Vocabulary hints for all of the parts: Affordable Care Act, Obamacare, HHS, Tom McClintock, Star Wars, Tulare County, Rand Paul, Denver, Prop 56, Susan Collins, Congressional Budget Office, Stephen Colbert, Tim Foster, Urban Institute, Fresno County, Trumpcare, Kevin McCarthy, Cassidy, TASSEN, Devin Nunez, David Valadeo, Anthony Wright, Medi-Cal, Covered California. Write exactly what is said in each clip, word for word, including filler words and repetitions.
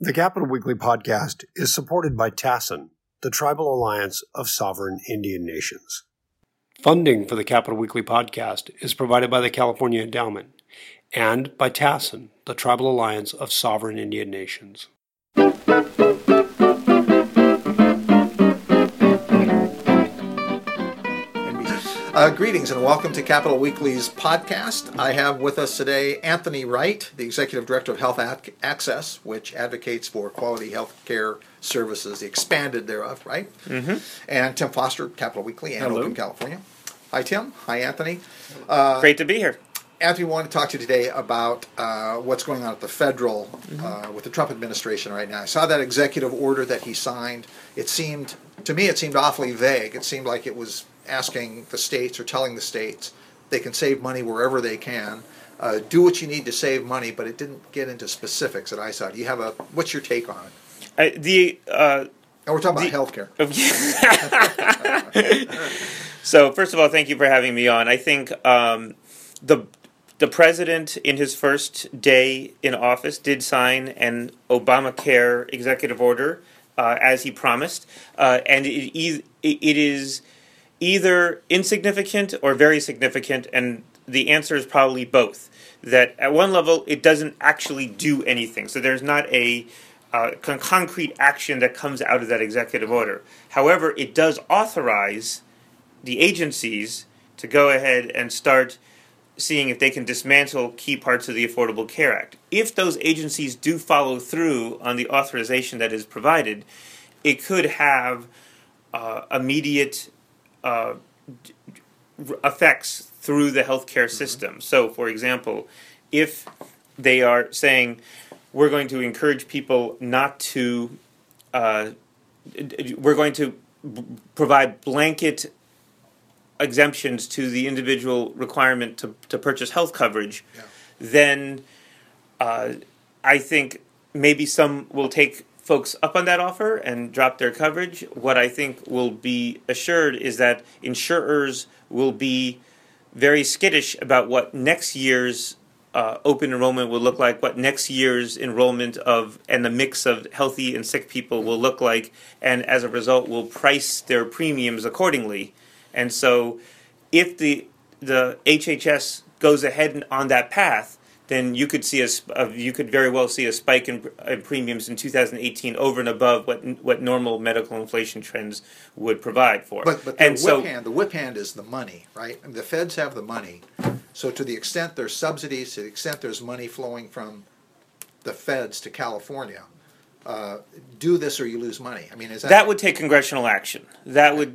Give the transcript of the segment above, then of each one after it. The Capital Weekly podcast is supported by TASSEN, the Tribal Alliance of Sovereign Indian Nations. Funding for the Capital Weekly podcast is provided by the California Endowment and by TASSEN, the Tribal Alliance of Sovereign Indian Nations. Uh, greetings and welcome to Capital Weekly's podcast. I have with us today Anthony Wright, the Executive Director of Health Ac- Access, which advocates for quality health care services, the expanded thereof, right? Mm-hmm. And Tim Foster, Capital Weekly and Open California. Hi, Tim. Hi, Anthony. Uh, Great to be here. Anthony, we want to talk to you today about uh, what's going on at the federal, mm-hmm. uh, with the Trump administration right now. I saw that executive order that he signed. It seemed, to me, it seemed awfully vague. It seemed like it was asking the states or telling the states they can save money wherever they can, uh, do what you need to save money, but it didn't get into specifics that I saw. Do you have a what's your take on it? Uh, the uh, oh, we're talking the, about healthcare. Okay. So first of all, thank you for having me on. I think um, the the president in his first day in office did sign an Obamacare executive order uh, as he promised, uh, and it it, it is. either insignificant or very significant, and the answer is probably both. That at one level, it doesn't actually do anything. So there's not a uh, con- concrete action that comes out of that executive order. However, it does authorize the agencies to go ahead and start seeing if they can dismantle key parts of the Affordable Care Act. If those agencies do follow through on the authorization that is provided, it could have uh, immediate Uh, effects through the healthcare system. Mm-hmm. So, for example, if they are saying we're going to encourage people not to, uh, we're going to b- provide blanket exemptions to the individual requirement to, to purchase health coverage, yeah. then uh, I think maybe some will take folks up on that offer and drop their coverage. What I think will be assured is that insurers will be very skittish about what next year's uh, open enrollment will look like, what next year's enrollment of and the mix of healthy and sick people will look like, and as a result will price their premiums accordingly. And so if the the H H S goes ahead on that path, then you could see a, uh, you could very well see a spike in, in premiums in two thousand eighteen over and above what what normal medical inflation trends would provide for. But, but the, and whip so, hand, the whip hand is the money, right? I mean, the feds have the money. So to the extent there's subsidies, to the extent there's money flowing from the feds to California, uh, do this or you lose money. I mean, is that... That would take congressional action. That would,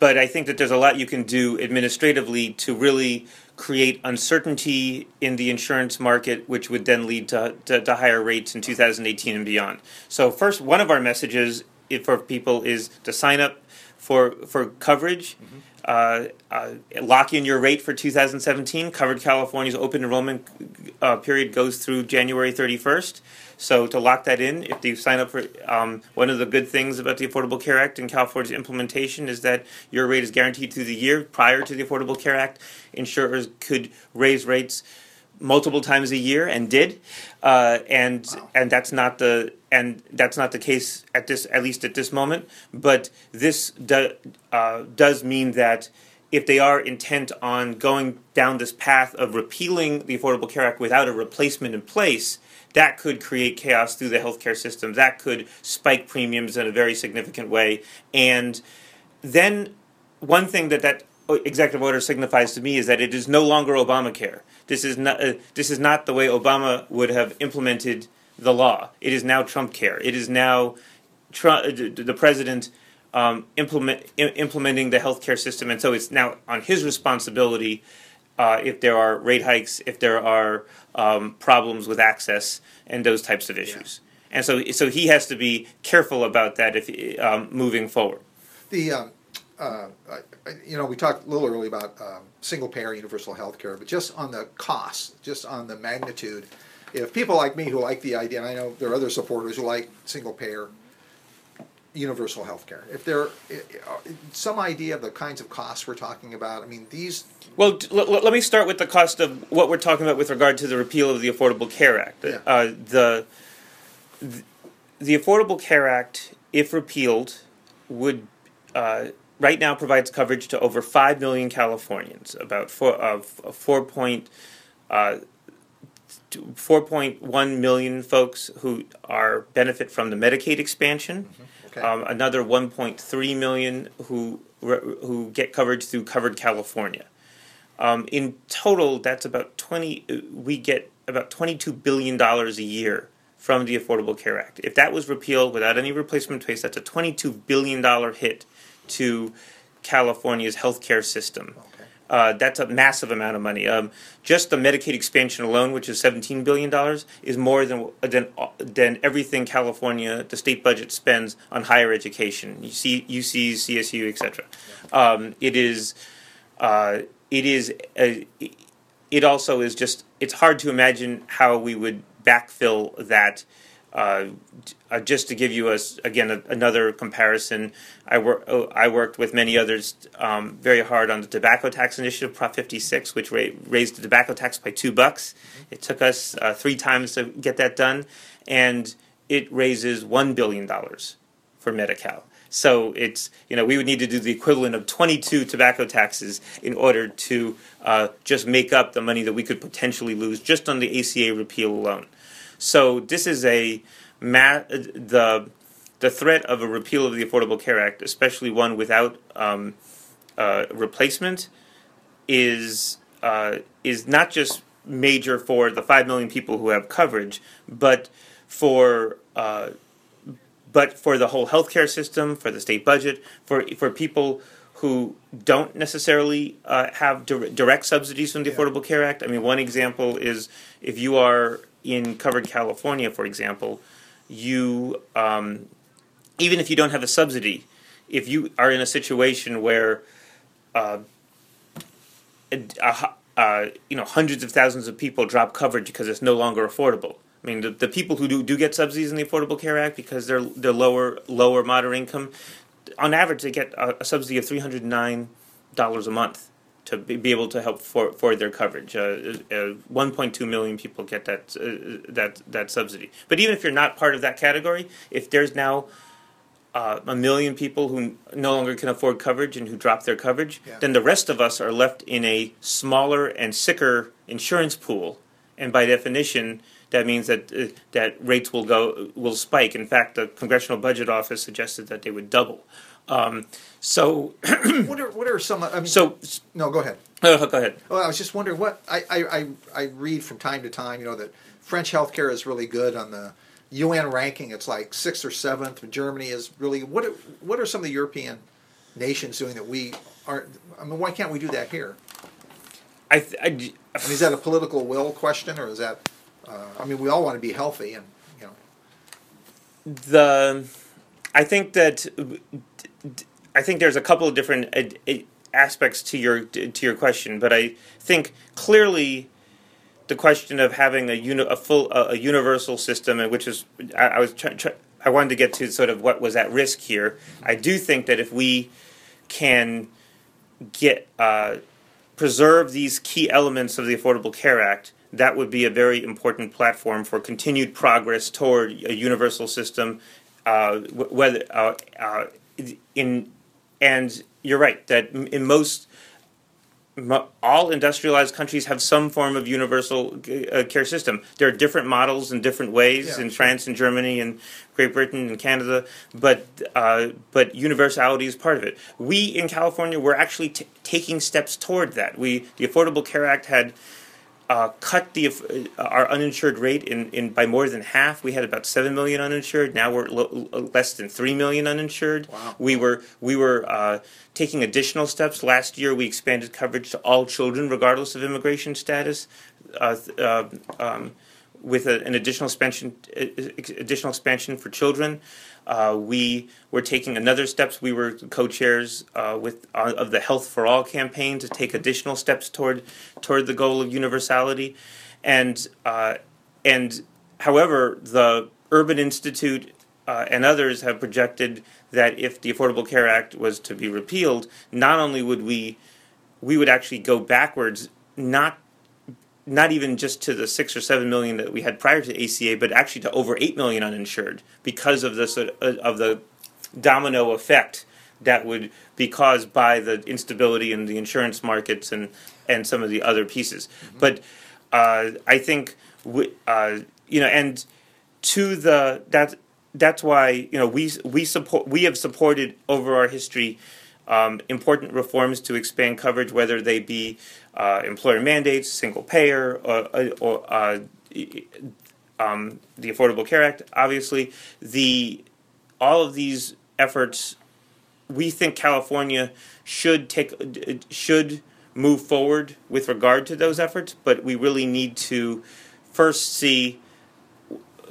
but I think that there's a lot you can do administratively to really create uncertainty in the insurance market, which would then lead to, to, to higher rates in two thousand eighteen and beyond. So first, one of our messages for people is to sign up for for coverage, mm-hmm. uh, uh, lock in your rate for two thousand seventeen. Covered California's open enrollment uh, period goes through January thirty-first. So to lock that in, if you sign up for um, one of the good things about the Affordable Care Act and California's implementation is that your rate is guaranteed through the year. Prior to the Affordable Care Act, insurers could raise rates multiple times a year and did, uh, and wow. and that's not the and that's not the case at this at least at this moment. But this do, uh, does mean that if they are intent on going down this path of repealing the Affordable Care Act without a replacement in place, that could create chaos through the healthcare system. That could spike premiums in a very significant way. And then one thing that that executive order signifies to me is that it is no longer Obamacare. This is not uh, this is not the way Obama would have implemented the law. It is now Trumpcare. It is now Trump, the president um, implement, I- implementing the healthcare system, and so it's now on his responsibility. Uh, if there are rate hikes, if there are um, problems with access, and those types of issues, yeah. and so so he has to be careful about that if um, moving forward. The um, uh, you know we talked a little early about um, single payer universal health care, but just on the cost, just on the magnitude. If people like me who like the idea, and I know there are other supporters who like single payer universal health care. If there some idea of the kinds of costs we're talking about, I mean, these... Well, l- l- let me start with the cost of what we're talking about with regard to the repeal of the Affordable Care Act. Yeah. Uh, the, the the Affordable Care Act, if repealed, would uh, right now provides coverage to over five million Californians, about four, uh, four point one million folks who are benefit from the Medicaid expansion, mm-hmm. okay. um, another one point three million who who get coverage through Covered California. Um, in total, that's about twenty. We get about twenty-two billion dollars a year from the Affordable Care Act. If that was repealed without any replacement face, that's a twenty-two billion dollars hit to California's healthcare system. Okay. Uh, that's a massive amount of money. Um, just the Medicaid expansion alone, which is seventeen billion dollars, is more than than than everything California, the state budget, spends on higher education. You see, U C, C S U, et cetera. Um, it is. Uh, It is. A, it also is just. It's hard to imagine how we would backfill that. Uh, uh, just to give you a, again a, another comparison, I work. I worked with many others um, very hard on the tobacco tax initiative, Prop fifty-six, which ra- raised the tobacco tax by two bucks. It took us uh, three times to get that done, and it raises one billion dollars for Medi-Cal. So it's, you know, we would need to do the equivalent of twenty-two tobacco taxes in order to uh, just make up the money that we could potentially lose just on the A C A repeal alone. So this is a ma- the the threat of a repeal of the Affordable Care Act, especially one without um, uh, replacement, is uh, is not just major for the five million people who have coverage, but for uh, But for the whole healthcare system, for the state budget, for for people who don't necessarily uh, have di- direct subsidies from the yeah. Affordable Care Act. I mean, one example is if you are in Covered California, for example, you um, even if you don't have a subsidy, if you are in a situation where uh, a, a, a, you know hundreds of thousands of people drop coverage because it's no longer affordable. I mean, the, the people who do, do get subsidies in the Affordable Care Act because they're they're lower lower moderate income, on average they get a, a subsidy of three hundred nine dollars a month to be, be able to help for for their coverage. Uh, uh, one point two million people get that uh, that that subsidy. But even if you're not part of that category, if there's now uh, a million people who no longer can afford coverage and who drop their coverage, yeah. then the rest of us are left in a smaller and sicker insurance pool, and by definition, that means that uh, that rates will go will spike. In fact, the Congressional Budget Office suggested that they would double. Um, so, what are what are some? I mean, so no, go ahead. Uh, go ahead. Well, I was just wondering what I, I, I read from time to time. You know that French healthcare is really good on the U N ranking. It's like sixth or seventh. Germany is really. What are, what are some of the European nations doing that we aren't? I mean, why can't we do that here? I, th- I, d- I mean, is that a political will question, or is that? Uh, I mean, we all want to be healthy, and you know. The, I think that, I think there's a couple of different aspects to your to your question, but I think clearly, the question of having a uni, a full a, a universal system, and which is I, I was try, try, I wanted to get to sort of what was at risk here. I do think that if we can get uh, preserve these key elements of the Affordable Care Act, that would be a very important platform for continued progress toward a universal system. Uh, whether uh, uh, in and you're right that in most all industrialized countries have some form of universal uh, care system. There are different models in different ways yeah. in France and Germany and Great Britain and Canada, but uh, but universality is part of it. We in California were actually t- taking steps toward that. We the Affordable Care Act had. Uh, cut the uh, our uninsured rate in, in by more than half. We had about seven million uninsured. Now we're lo- less than three million uninsured. Wow. We were we were uh, taking additional steps. Last year we expanded coverage to all children, regardless of immigration status, uh, uh, um, with a, an additional expansion uh, additional expansion for children. Uh, we were taking another steps. We were co-chairs uh, with uh, of the Health for All campaign to take additional steps toward toward the goal of universality, and uh, and however, the Urban Institute uh, and others have projected that if the Affordable Care Act was to be repealed, not only would we we would actually go backwards, not not even just to the six or seven million that we had prior to A C A, but actually to over eight million uninsured because of the sort of, of the domino effect that would be caused by the instability in the insurance markets and, and some of the other pieces. Mm-hmm. But uh, I think we, uh, you know, and to the that that's why you know we we support we have supported over our history. Um, important reforms to expand coverage, whether they be uh, employer mandates, single payer, or, or uh, um, the Affordable Care Act. Obviously, the all of these efforts, we think California should take should move forward with regard to those efforts. But we really need to first see,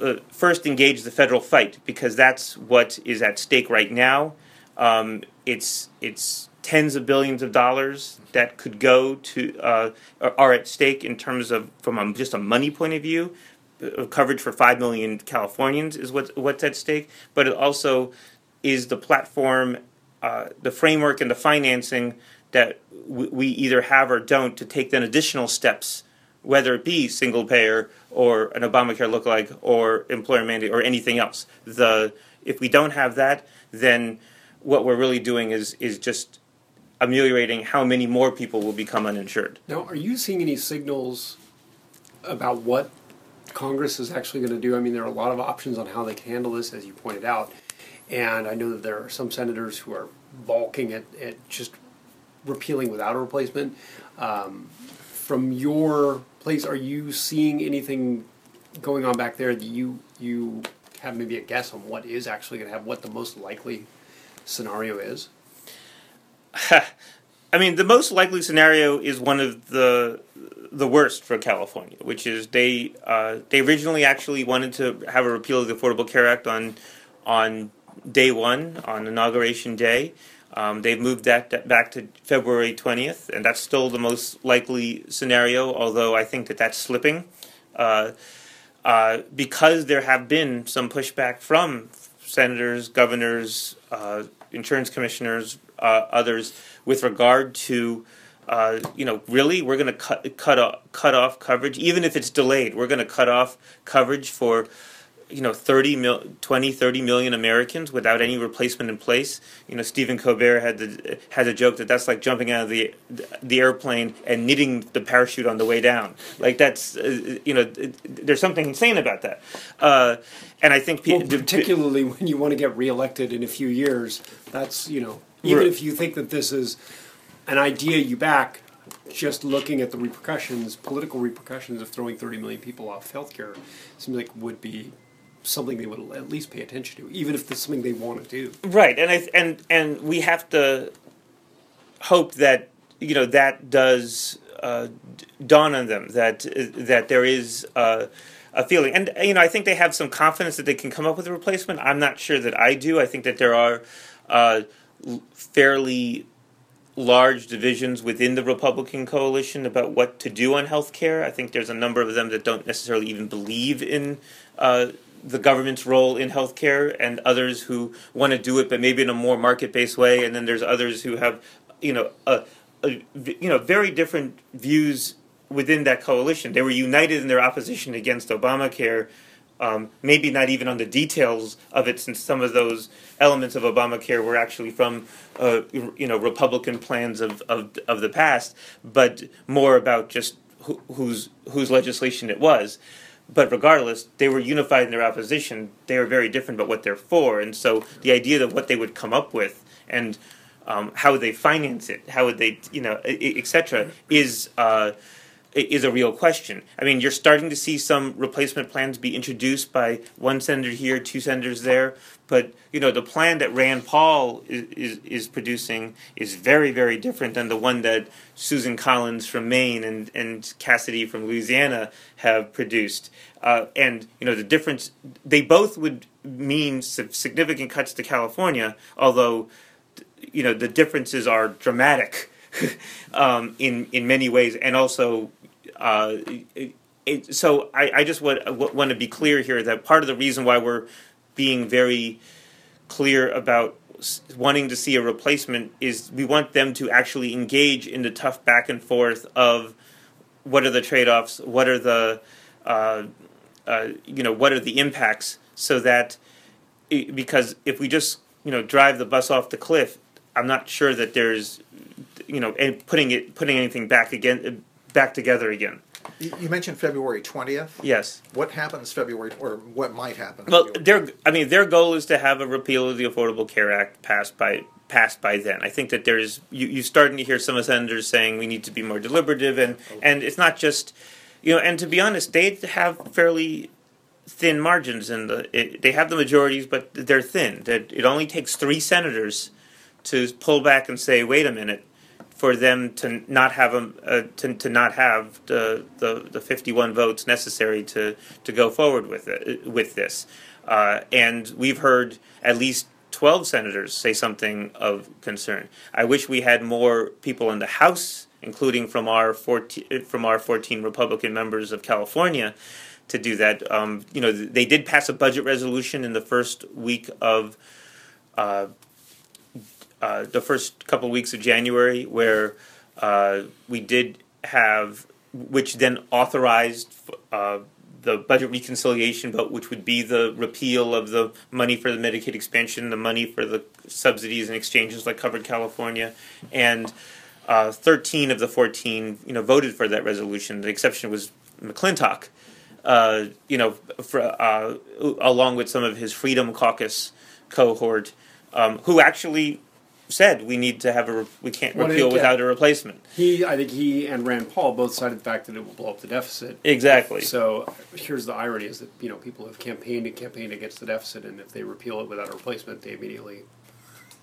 uh, first engage the federal fight, because that's what is at stake right now. Um, it's it's tens of billions of dollars that could go to uh, are at stake in terms of from a, just a money point of view. Uh, coverage for five million Californians is what what's at stake, but it also is the platform, uh, the framework, and the financing that w- we either have or don't to take then additional steps, whether it be single payer or an Obamacare lookalike or employer mandate or anything else. The if we don't have that, then what we're really doing is is just ameliorating how many more people will become uninsured. Now, are you seeing any signals about what Congress is actually going to do? I mean, there are a lot of options on how they can handle this, as you pointed out. And I know that there are some senators who are balking at, at just repealing without a replacement. Um, from your place, are you seeing anything going on back there that you, you have maybe a guess on what is actually going to have what the most likely scenario is? I mean, the most likely scenario is one of the the worst for California, which is they uh, they originally actually wanted to have a repeal of the Affordable Care Act on on day one, on inauguration day. Um, they've moved that, that back to February twentieth, and that's still the most likely scenario, although I think that that's slipping uh, uh, because there have been some pushback from senators, governors, uh, insurance commissioners, uh, others, with regard to, uh, you know, really, we're going to cut cut off, cut off coverage, even if it's delayed. We're going to cut off coverage for, you know, thirty mil, twenty, thirty million Americans without any replacement in place. You know, Stephen Colbert had the had a joke that that's like jumping out of the the airplane and knitting the parachute on the way down. Like that's, uh, you know, there's something insane about that. Uh, And I think pe- well, particularly when you want to get reelected in a few years, that's, you know, even if you think that this is an idea you back, just looking at the repercussions, political repercussions of throwing thirty million people off healthcare seems like would be something they would at least pay attention to, even if it's something they want to do. Right, and I, and and we have to hope that, you know, that does uh, dawn on them, that that there is Uh, a feeling. And, you know, I think they have some confidence that they can come up with a replacement. I'm not sure that I do. I think that there are uh, fairly large divisions within the Republican coalition about what to do on health care. I think there's a number of them that don't necessarily even believe in uh, the government's role in health care, and others who want to do it but maybe in a more market-based way. And then there's others who have, you know, a, a, you know, very different views within that coalition. They were united in their opposition against Obamacare, um, maybe not even on the details of it, since some of those elements of Obamacare were actually from, uh, you know, Republican plans of, of of the past, but more about just who, whose whose legislation it was. But regardless, they were unified in their opposition. They were very different about what they're for, and so the idea of what they would come up with and um, how would they finance it, how would they, you know, et cetera, is Uh, is a real question. I mean, you're starting to see some replacement plans be introduced by one senator here, two senators there, but, you know, the plan that Rand Paul is is, is producing is very, very different than the one that Susan Collins from Maine and, and Cassidy from Louisiana have produced. Uh, and, you know, the difference, they both would mean significant cuts to California, although, you know, the differences are dramatic um, in, in many ways, and also Uh, it, it, so I, I just want, w- want to be clear here that part of the reason why we're being very clear about s- wanting to see a replacement is we want them to actually engage in the tough back and forth of what are the trade-offs, what are the, uh, uh, you know, what are the impacts, so that, because if we just, you know, drive the bus off the cliff, I'm not sure that there's, you know, and putting it, putting anything back again, back together again. You mentioned February twentieth. Yes. What happens February, or what might happen? Well, their, I mean, their goal is to have a repeal of the Affordable Care Act passed by passed by then. I think that there's, you, you're starting to hear some senators saying we need to be more deliberative, and, okay. and it's not just, you know, and to be honest, they have fairly thin margins in the, it, they have the majorities, but they're thin. That it only takes three senators to pull back and say, wait a minute, for them to not have a, uh, to, to not have the, the the fifty-one votes necessary to, to go forward with it, with this, uh, and we've heard at least twelve senators say something of concern. I wish we had more people in the House, including from our fourteen from our fourteen Republican members of California, to do that. Um, you know, they did pass a budget resolution in the first week of. Uh, Uh, the first couple weeks of January, where uh, we did have, which then authorized uh, the budget reconciliation vote, which would be the repeal of the money for the Medicaid expansion, the money for the subsidies and exchanges like Covered California, and uh, thirteen of the fourteen, you know, voted for that resolution. The exception was McClintock, uh, you know, for, uh, along with some of his Freedom Caucus cohort, um, who actually said we need to have a re- we can't repeal without a replacement. He, I think he and Rand Paul both cited the fact that it will blow up the deficit. Exactly. So here's the irony: is that, you know, people have campaigned and campaigned against the deficit, and if they repeal it without a replacement, they immediately,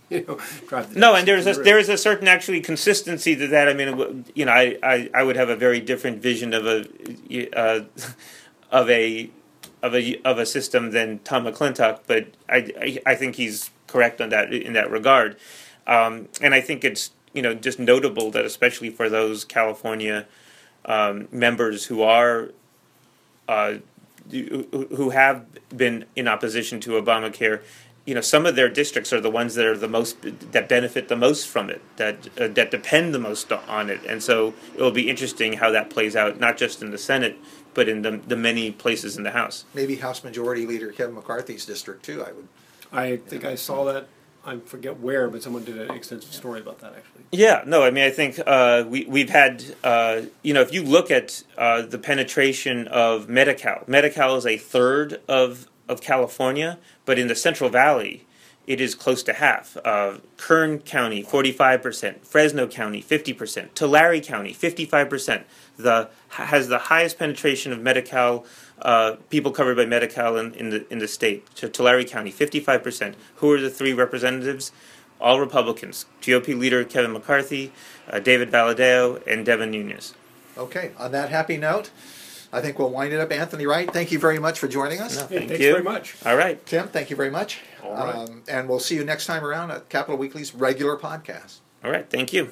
you know, drive the deficit. No, and there's a, there is a certain actually consistency to that. I mean, you know, I, I, I would have a very different vision of a uh, of a of a of a system than Tom McClintock, but I I, I think he's correct on that in that regard. Um, and I think it's, you know, just notable that especially for those California um, members who are uh, who have been in opposition to Obamacare, you know, some of their districts are the ones that are the most that benefit the most from it, that uh, that depend the most on it, and so it will be interesting how that plays out, not just in the Senate, but in the, the many places in the House. Maybe House Majority Leader Kevin McCarthy's district too. I would. I think know. I saw that. I forget where, but someone did an extensive story about that, actually. Yeah, no, I mean, I think uh, we, we've had, uh, you know, if you look at uh, the penetration of Medi-Cal, Medi-Cal is a third of, of California, but in the Central Valley, it is close to half. Uh, Kern County, forty-five percent, Fresno County, fifty percent, Tulare County, fifty-five percent, the, has the highest penetration of Medi-Cal Uh, people covered by Medi-Cal in, in the in the state, to Tulare County, fifty-five percent. Who are the three representatives? All Republicans. G O P leader Kevin McCarthy, uh, David Valadeo, and Devin Nunez. Okay. On that happy note, I think we'll wind it up. Anthony Wright, thank you very much for joining us. No, thank hey, thanks you very much. All right. Tim, thank you very much. All right. Um, and we'll see you next time around at Capital Weekly's regular podcast. All right. Thank you.